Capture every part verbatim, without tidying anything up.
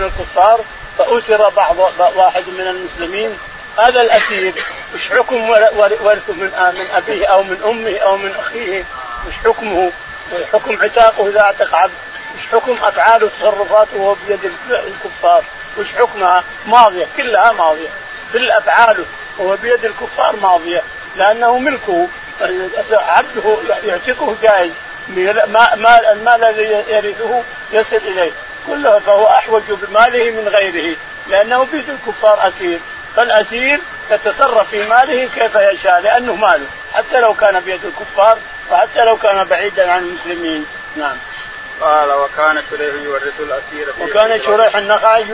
من الكفار فأسر بعض واحد من المسلمين، هذا الأسير مش حكم ورثه من أبيه أو من أمه أو من أخيه، مش حكمه حكم عتاقه إذا اعتق عبد، مش حكم أفعاله وتصرفاته وهو بيد الكفار، مش حكمها ماضية كلها ماضية، كل أفعاله وهو بيد الكفار ماضية لأنه ملكه عبده يعتقه جائز، ما المال الذي يرثه يصل إليه كله، فهو أحوج بماله من غيره لأنه بيد الكفار أسير، فالأسير يتصرف في ماله كيف يشاء لأنه ماله حتى لو كان بيد الكفار وحتى لو كان بعيدا عن المسلمين. نعم. قال وكان شريح يورث الأسير. وكان شريح النخعي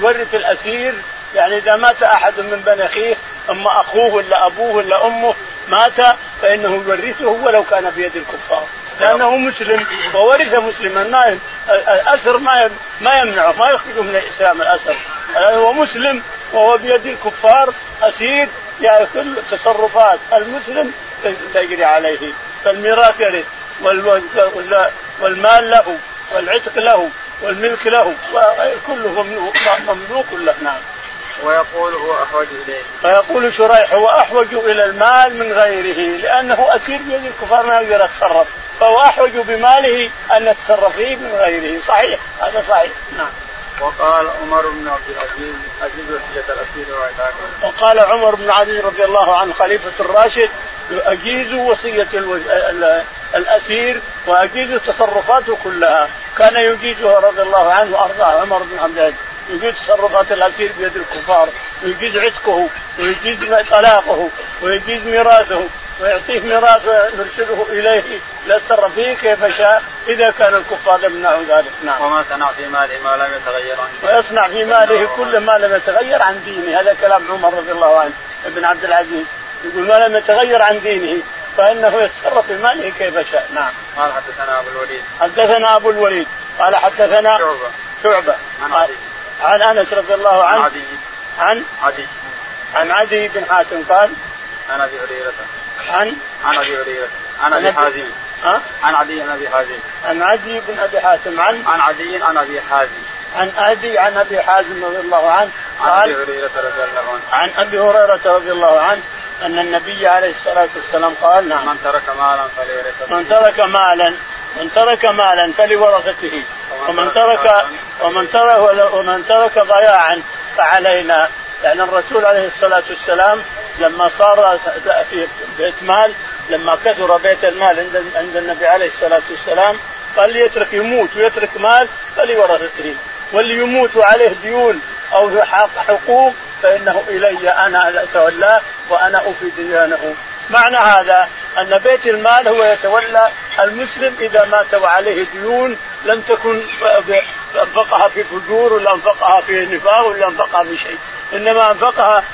يورث الأسير، يعني إذا مات أحد من بني أخيه أما أخوه ولا أبوه ولا أمه مات فإنه يورثه ولو كان بيد الكفار لأنه مسلم وورث مسلما، ما الأسر ما ما يمنعه ما يخرجه من الإسلام الأسر، يعني هو مسلم وهو بيد الكفار أسير، يعني كل تصرفات المسلم تجري عليه، فالميراث يرث والمال له والعتق له والملك له وكله مملوك له. نعم. ويقول هو أحوج إليه، فيقول شريح هو أحوج إلى المال من غيره لأنه أسير بيد الكفار ما يقدر يتصرف، فهو أحوج بماله أن يتصرف فيه من غيره. صحيح هذا صحيح. نعم. وقال عمر بن عبد العزيز أجد وصية الأسير وعتاقه. وقال عمر بن عبد العزيز رضي الله عنه خليفة الراشد أجيز وصية الأسير وأجيز تصرفاته كلها، كان يجيزها رضي الله عنه وأرضاه عمر بن عبد العزيز، يجيز تصرفات الأسير بيد الكفار، ويجيز عتقه ويجيز طلاقه ويجيز ميراثه ويعطيه ميراث ويرشده إليه ليتصرف فيه كيف شاء إذا كان الكفار يمنعوا ذلك. نعم. وما صنع في ماله ما لم يتغير عن دينه. ويصنع في ماله كل ما لم يتغير عن دينه، هذا كلام عمر رضي الله عنه ابن عبد العزيز، يقول ما لم يتغير عن دينه فإنه يتصرف في ماله كيف شاء. نعم. قال حدثنا أبو الوليد. حدثنا أبو الوليد قال حدثنا شعبة شعبة عن أنس رضي الله عنه عن عن عدي عن عدي بن حاتم قال أنا أبي هريرة عن عن أبي هريرة عن أبي حازم أه؟ عن عدي بن أبي حازم عن عدي بن أبي حاتم عن عن عدي عن أبي حازم عن عدي عن أبي حازم رضي الله عنه عن أبي هريرة رضي الله عنه عن أبي هريرة رضي الله عنه أن النبي عليه الصلاة والسلام قال نعم من ترك مالا فليرثه من ترك مالا من ترك مالا فلورثته ومن ترك ومن ترك ومن ترك ضياعا فعلينا. يعني الرسول عليه الصلاة والسلام لما صار في بيت مال، لما كثر بيت المال عند النبي عليه الصلاة والسلام قال لي يترك يموت ويترك مال فلورثته، واللي يموت وعليه ديون أو حقوق فإنه إلي أنا أتولاه وأنا أفي ديانه. معنى هذا أن بيت المال هو يتولى المسلم إذا مات وعليه ديون لم تكن أنفقها في فجور ولا أنفقها في نفاق ولا أنفقها في شيء، إنما أنفقها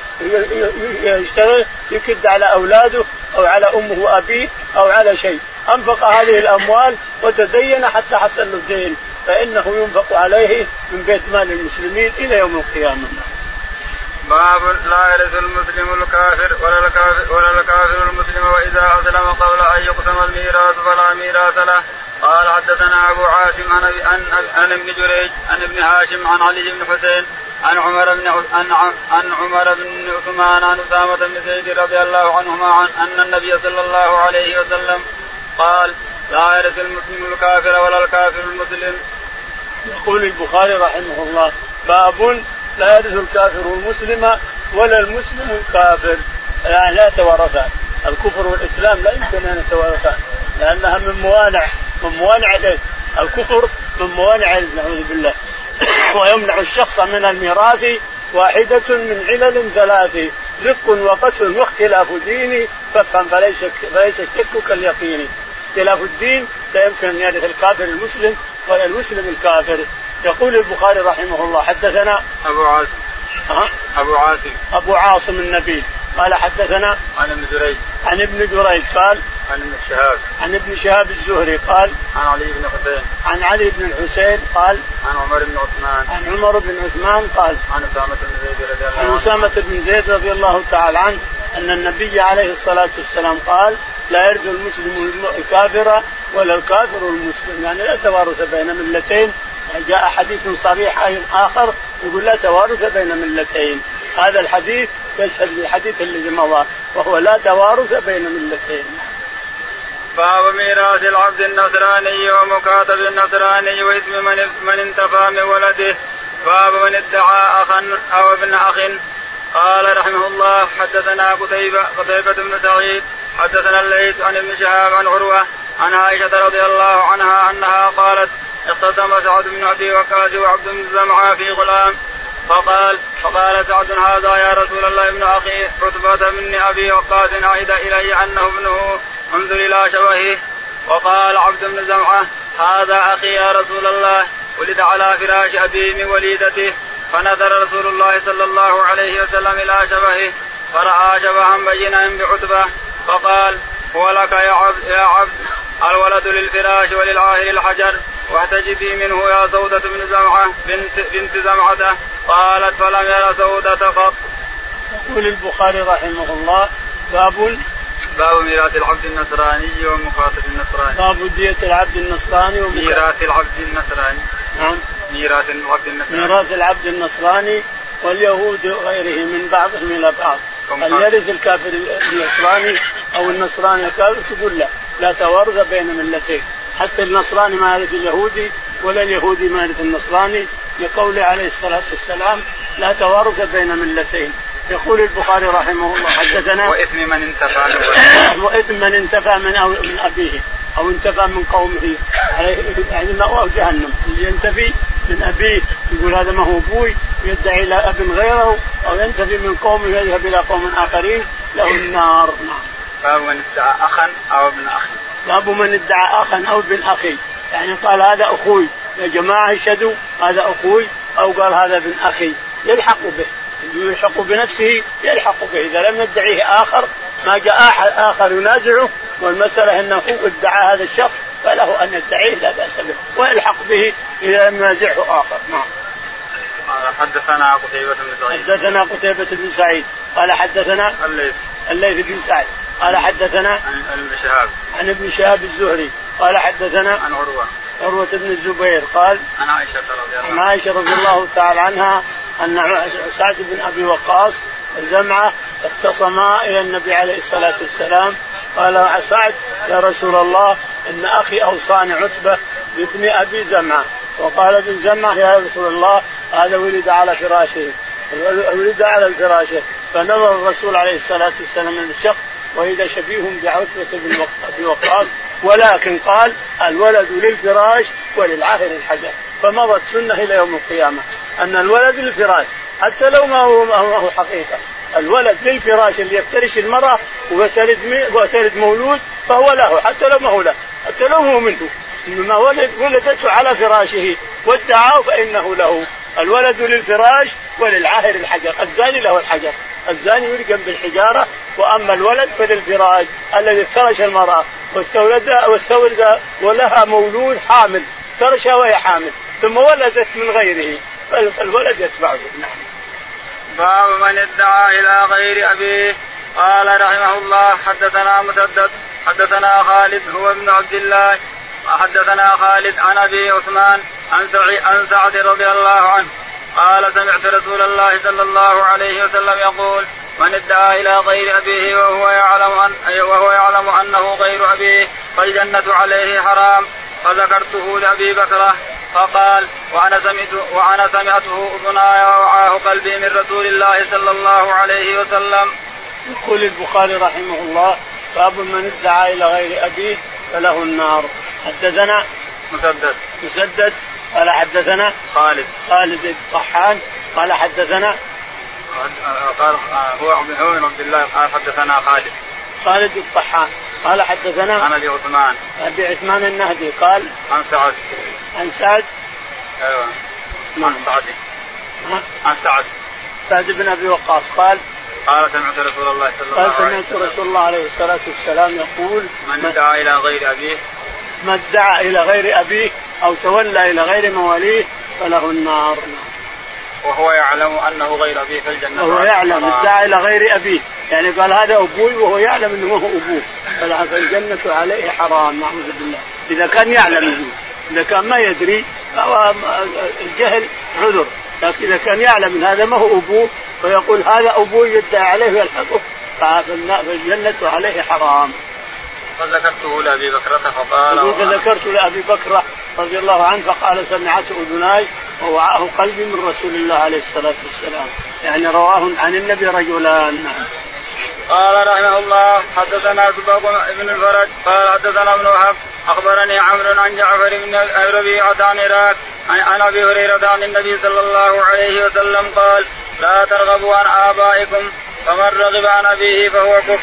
يشتغل يكد على أولاده أو على أمه وأبيه أو على شيء، أنفق هذه الأموال وتدين حتى حصل له الدين فإنه ينفق عليه من بيت مال المسلمين إلى يوم القيامة. باب لا يرث المسلم الكافر ولا الكافر ولا الكافر المسلم وإذا أسلم قبل أن يقسم الميراث فلا ميراث له. قال حدثنا أبو عاصم عن عن ابن جريج عن ابن هاشم عن علي بن حسين عن عمر بن عن عمر بن عثمان عن أسامة بن زيد رضي الله عنهما أن النبي صلى الله عليه وسلم قال لا يرث المسلم الكافر ولا الكافر المسلم. يقول البخاري رحمه الله باب لا يرث الكافر المسلم ولا المسلم الكافر، يعني لا يتوارثان، الكفر والإسلام لا يمكن أن يتوارثان لأنها من موانع من موانع الكفر من موانع نعوذ بالله، ويمنع الشخص من الميراث واحدة من علل ثلاث رق وقتل واختلاف ديني فافهم فليس الشك كاليقين. اختلاف الدين لا يمكن أن يرث الكافر المسلم ولا المسلم الكافر. يقول البخاري رحمه الله حدثنا أبو عاصم أه؟ أبو عاصم أبو عاصم النبيل قال حدثنا عن ابن جريج عن ابن جريج قال عن ابن شهاب عن ابن شهاب الزهري قال عن علي بن حسين عن علي بن الحسين قال عن عمر بن عثمان عن عمر بن عثمان قال عن أسامة بن زيد رضي الله عنه عن أسامة بن زيد رضي الله تعالى عنه أن النبي عليه الصلاة والسلام قال لا يرث المسلم الكافر ولا الكافر المسلم، يعني لا توارث بين ملتين جاء حديث صريح آخر يقول لا توارث بين ملتين. هذا الحديث يشهد للحديث الذي مضى وهو لا توارث بين ملتين. باب ميراث العبد النصراني ومكاتب النصراني وإثم من انتفى من ولده. باب من ادعى أخا أو ابن أخ. قال رحمه الله حدثنا قتيبة قتيبة بن سعيد حدثنا الليث عن ابن شهاب عن عروة عن عائشة رضي الله عنها أنها قالت اختصم سعد بن أبي وقاص وعبد بن الزمعة في غلام فقال فقال سعد هذا يا رسول الله ابن أخي عتبة بن أبي وقاص عهد إلي أنه ابنه انظر إلى شبهه. وقال عبد بن الزمعة هذا أخي يا رسول الله ولد على فراش أبي من وليدته فنظر رسول الله صلى الله عليه وسلم إلى شبهه فرأى شبها بينا بعتبة فقال هو لك يا عبد, يا عبد الولد للفراش وللعاهل الحجر واحتجبي منه يا سودة بن زمعة بنت, بنت زمعة. قالت فلم يرى سودة قط. يقول البخاري رحمه الله باب باب ميراث العبد النصراني ومكاتب النصراني. باب دية العبد النصراني وميراث العبد النصراني. نعم ميراث العبد النصراني ميراث العبد النصراني واليهود وغيره من بعضهم إلى بعض. هل يرث الكافر النصراني أو النصراني الكافر؟ تقول لا لا توارث بين ملتين. حتى النصراني ما يرث اليهودي ولا اليهودي ما يرث النصراني لقوله عليه الصلاة والسلام لا توارث بين ملتين. يقول البخاري رحمه الله حدثنا وإثم من انتفى وإثم من انتفى من, أو من أبيه أو انتفى من قومه عليه يعني مأوى جهنم. اللي ينتفي من أبيه يقول هذا ما هو أبوي يدعي إلى أب غيره أو ينتفي من قومه يذهب إلى قوم آخرين له النار. باب من ادعى أخا أو ابن أخي. باب من ادعى أخا أو ابن أخي يعني قال هذا أخوي يا جماعة يشهدوا هذا أخوي أو قال هذا ابن أخي يلحق به يلحق بنفسه يلحق به. إذا لم يدعيه آخر ما جاء أحد آخر ينازعه والمسألة أنه ادعى هذا الشخص فله أن يدعيه لا بأس به ويلحق به إذا لم ينازعه آخر. نعم. حدثنا قتيبة بن سعيد حدثنا قتيبة بن سعيد قال حدثنا الليث الليث بن سعيد قال حدثنا عن ابن شهاب عن ابن شهاب الزهري قال حدثنا عن عروة عروة بن الزبير قال عن عائشة رضي الله عنها عن عائشة رضي الله تعالى عنها أن سعد بن أبي وقاص الزمعة اختصما إلى النبي عليه الصلاة والسلام قال سعد يا رسول الله إن أخي أوصاني عتبة بابن أبي زمعة. وقال ابن زمعة يا رسول الله هذا ولد على فراشه ولد على الفراشه فنظر الرسول عليه الصلاة والسلام من الشخص وإذا شبيهم بعتبة بن أبي وقاص ولكن قال الولد للفراش وللعاهل الحجر. فمضت سنة إلى يوم القيامة أن الولد للفراش حتى لو ما هو, ما هو حقيقة الولد للفراش اللي يفترش المرأة ويفترش مولود فهو له حتى لو ما هو له حتى لو هو منه إنما ولدته على فراشه وادعاه فإنه له. الولد للفراش وللعاهر الحجر. الزاني له الحجر الزاني يرجم بالحجارة وأما الولد فللفراش الذي افترش المرأة واستولدها واستولد ولها مولود حامل افترشها وهي حامل ثم ولدت من غيره فالولد يتبعه. نعم. باب من ادعى إلى غير أبيه. قال رحمه الله حدثنا مسدد حدثنا خالد هو ابن عبد الله حدثنا خالد عن أبي عثمان عن سعد رضي الله عنه قال سمعت رسول الله صلى الله عليه وسلم يقول من ادعى إلى غير أبيه وهو يعلم, أن وهو يعلم أنه غير أبيه فالجنة عليه حرام. فذكرته لأبي بكرة فقال وأنا سمعته, وأنا سمعته أذناي ووعاه قلبي من رسول الله صلى الله عليه وسلم. يقول البخاري رحمه الله باب من ادعى إلى غير أبيه فله النار. حدثنا مسدد مسدد قال حدثنا خالد خالد الطحان قال حدثنا قال هو عمرو بن عبد الله قال حدثنا خالد خالد الطحان قال حدثنا عن أبي عثمان أبي عثمان النهدي قال عن سعد عن سعد أيوة عن سعد عن سعد سعد بن أبي وقاص قال قال سمعت رسول الله صلى الله عليه وسلم قال سمعت رسول الله عليه الصلاة والسلام يقول من ادعى إلى غير أبيه ما ادعى إلى غير أبيه أو تولى إلى غير مواليه فله النار وهو يعلم أنه غير أبيه في الجنة. وهو يعلم ادعى إلى غير أبيه يعني قال هذا أبوي وهو يعلم أنه هو أبوه فالجنة عليه حرام نعوذ بالله. إذا كان يعلم أبوه إذا كان ما يدري فهو الجهل عذر، لكن إذا كان يعلم من هذا ما هو أبوه ويقول هذا أبوه يدعي عليه ويلحقه فالجنة عليه حرام. فذكرته لأبي بكرة فقال فذكرت لأبي بكرة رضي الله عنه فقال سمعته أذناي ووعاه قلبي من رسول الله عليه الصلاة والسلام، يعني رواه عن النبي رجلان. قال رحمه الله حدثنا سباق بن الفرج قال حدثنا ابن وهب أخبرني عمرو عن جعفر بن ربيعة عن عراك عن أبي هريرة عن النبي صلى الله عليه وسلم قال لا ترغبوا عن آبائكم فمن رغب عن أبيه فهو كفر.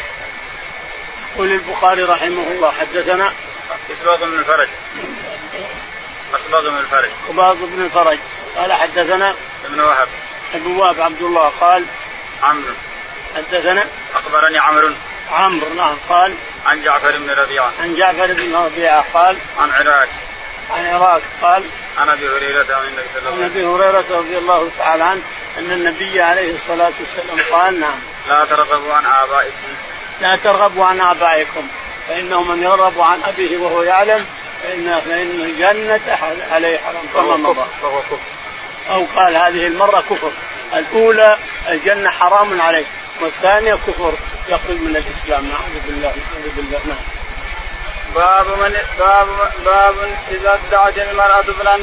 قل البخاري رحمه الله حدثنا سباق بن الفرج سباق بن الفرج سباق بن الفرج قال حدثنا ابن وهب ابن وهب عبد الله قال عمرو حدثنا أخبرني عمرو عمرو نعم قال عن جعفر بن ربيعة عن جعفر بن ربيعة قال عن عراك عن عراك قال عن أبي هريرة عن النبي صلى الله عليه وسلم عن أبي هريرة رضي الله تعالى عنه أن النبي عليه الصلاة والسلام قال نعم لا ترغبوا عن آبائكم لا ترغبوا عن آبائكم فإنه من يرغب عن أبيه وهو يعلم فإن الجنة عليه حرام فهو مضى كفر. أو قال هذه المرة كفر، الأولى الجنة حرام عليه والثانية كفر يخرج من الإسلام نعوذ بالله نعوذ بالله نعم. باب من باب باب إذا ادعت المرأة طفلا.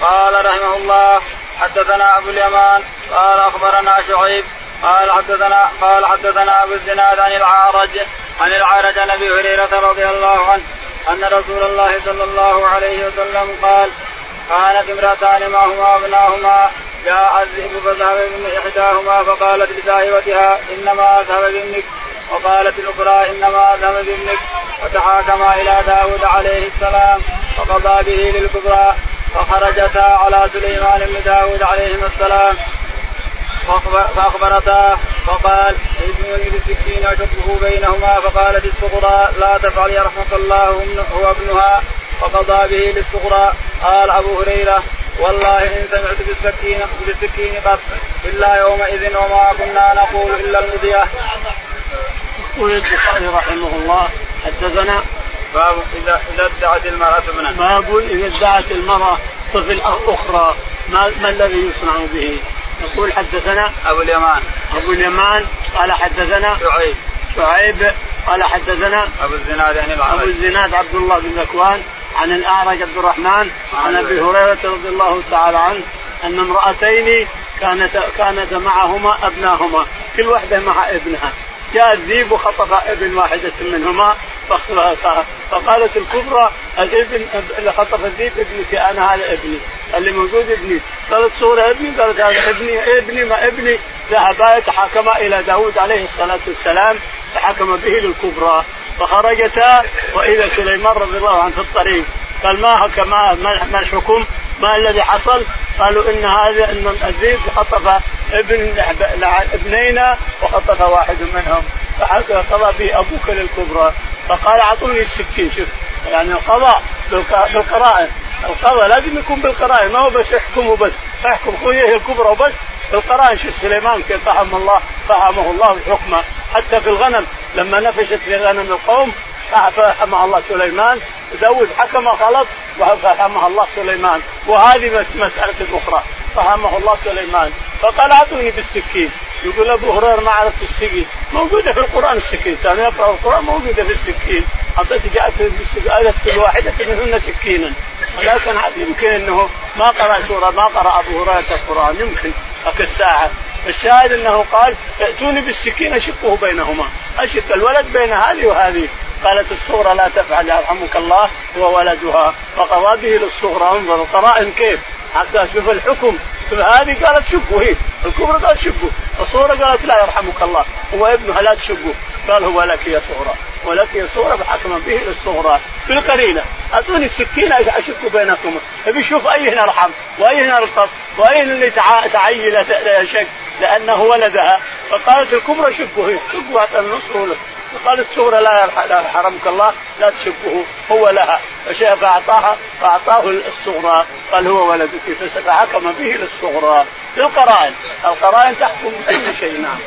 قال رحمه الله حدثنا أبو اليمان قال أخبرنا شعيب قال حدثنا قال حدثنا أبو الزناد عن العارج عن العارج عن أبي هريرة رضي الله عنه أن رسول الله صلى الله عليه وسلم قال كانت امرأتان معهما ابناهما جاء الذئب فذهب من إحداهما فقالت لصاحبتها إنما أذهب بابنك، وقالت الأخرى إنما أذهب بابنك، فتحاكما إلى داود عليه السلام فقضى به للكبرى، فخرجتا على سليمان بن داود عليهما السلام فأخبرتا فقال ائتوني بالسكين أشقه بينهما، فقالت الصغرى لا تفعل يرحمك الله هو ابنها، فقضى به للصغرى. قال أبو هريرة والله إن سمعت بالسكين بالسكين قط إلا يومئذ وما كنا نقول إلا المذية. يقول البخاري رحمه الله حدثنا باب إذا ادعت المرأة ابنا باب إذا ادعت المرأة طفل أخرى ما, ما الذي يصنع به. يقول حدثنا أبو اليمان أبو اليمان قال حدثنا شعيب شعيب قال حدثنا أبو الزناد يعني أبو الزناد عبد الله بن ذكوان عن الأعرج عبد الرحمن عن أبي هريرة رضي الله تعالى عنه أن امرأتين كانت كانت معهما أبناهما كل واحدة مع ابنها، جاء الذئب وخطف ابن واحدة منهما فقالت الكبرى الابن اللي خطف الذئب ابنك أنا هذا ابني اللي موجود ابني، قالت صورة ابني قالت هذا ابني ابني ما ابني. ذهبا يتحاكما إلى داود عليه الصلاة والسلام فحكم به للكبرى، فخرجتا وإذا سليمان رضي الله عنه في الطريق قال ما ما الحكم ما الذي حصل، قالوا إن هذا إن الذئب خطف ابن ابنينا وخطف واحد منهم فحكم قضى به أبوك للكبرى، فقال أعطوني السكين. شوف يعني القضاء بالقراءة، القضاء لازم يكون بالقراءة ما هو بس يحكمه بس يحكم خويه الكبرى وبس بالقراءة. شوف سليمان كيف فهم الله فهمه الله الحكمة، حتى في الغنم لما نفشت في غنم القوم فحكمها الله سليمان، داود حكم غلط وفهمها الله سليمان، وهذه مسألة أخرى فهمه الله سليمان فقال أعطوني بالسكين. يقول أبو هريرة ما عرفت السكين موجودة في القرآن، السكين كان يقرأ القرآن موجودة في السكين، أعطيت جاءت كل واحدة منهن سكينا، ولكن يمكن أنه ما قرأ سورة ما قرأ أبو هريرة القرآن يمكن أك الساعة. الشاهد أنه قال ائتوني بالسكين أشقه بينهما أشق الولد بين هذه وهذه، قالت الصغرى لا تفعل يرحمك الله هو ولدها فقضى به للصغرى. انظر القرائن كيف حتى شوف الحكم، هذه قالت شقه هي الكبرى قالت شقه، الصغرى قالت لا يرحمك الله هو ابنها لا تشقه، قال هو لك يا صغرى ولك يا صغرى فحكم به للصغرى بالقرينة أعطوني السكين أشق بينكم، أبي شوف أيهن رحم وأيهن رطب وأيهن اللي تعيل شك لأنه ولدها، فقالت الكبرى شقه شقه حتى النصر له، فقالت الصغرى لا يرحمك الله لا تشبهه هو لها فأعطاها فأعطاه الصغرى قال هو ولدك فحكم به للصغرى بالقرائن، القرائن تحكم كل شيء. نعم.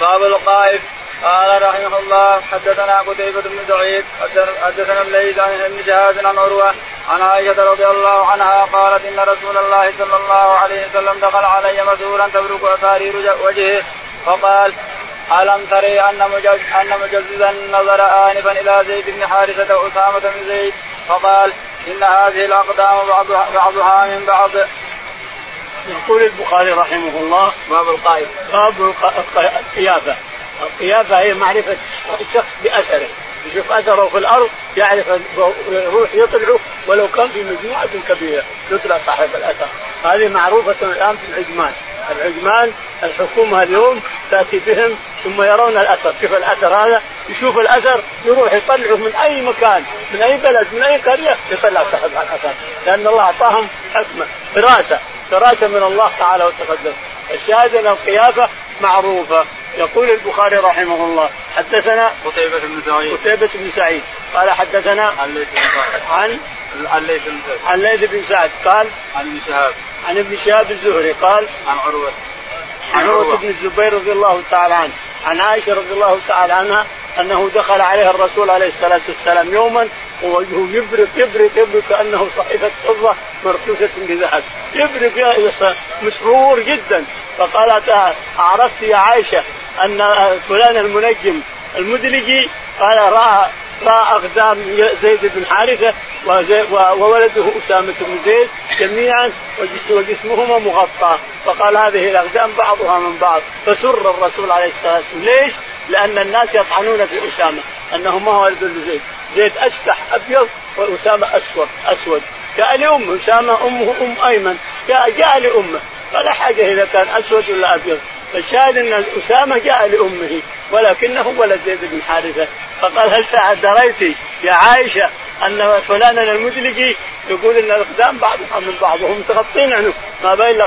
باب القائف قال رحمه الله حدثنا قتيبة بن سعيد حدثنا الليث عن ابن شهاب عن عروة عن عائشة رضي الله عنها قالت إن رسول الله صلى الله عليه وسلم دخل علي مسرورا تبرك أسارير وجهه فقال ألم تري أن مجززا نظر آنفا إلى زيد بن حارثة وأسامة بن زيد فقال إن هذه الأقدام بعضها من بعض. يقول البخاري رحمه الله باب القائف. باب القيافة. القيافة هي معرفة الشخص بأثره، يشوف أثره في الأرض يعرف يروح يطلعه ولو كان في مجموعة كبيرة يطلع صاحب الأثر. هذه معروفة الآن في العجمان. العجمان الحكومة اليوم تأتي بهم ثم يرون الأثر، شوف الأثر هذا، يشوف الأثر يروح يطلعه من أي مكان، من أي بلد، من أي قرية يطلع صاحب الأثر، لأن الله أعطاهم حكمة فراسة فراسة من الله تعالى وتقدم. الشاهد أن القيافة معروفة. يقول البخاري رحمه الله حدثنا قتيبة بن سعيد قتيبة بن سعيد قال حدثنا عن الليث بن سعد عن الليث بن سعد قال عن ابن شهاب عن ابن شهاب الزهري قال عن عروة عن عروة بن الزبير رضي الله تعالى عنه عن عائشة رضي الله تعالى عنها أنه دخل عليها الرسول عليه الصلاة والسلام يوما ووجهه يبرق يبرق يبرق كأنه صحيفة فضة مرصوصة بذهب، يبرق مسرور جدا. فقالت أعرفت يا عائشة أن فلان المنجم المدلجي قال رأى رأى أقدام زيد بن حارثة وولده أسامة بن زيد جميعا وجسمهما مغطى، فقال هذه الأقدام بعضها من بعض. فسر الرسول عليه الصلاة والسلام. ليش؟ لأن الناس يطعنون في أسامة أنه ما هو ولد زيد، زيد أشكح أبيض وأسامة أسود أسود. جاء لأمه أسامة أمه أم أيمن جاء جاء لأمه فلا حاجة إذا كان أسود ولا أبيض. فالشاهد أن أسامة جاء لأمه ولكنه ولد زيد بن حارثة. فقال هل دريتِ يا عائشة أن فلانا المدلجي يقول أن الأقدام بعضها من بعض وهم متغطين عنه ما بين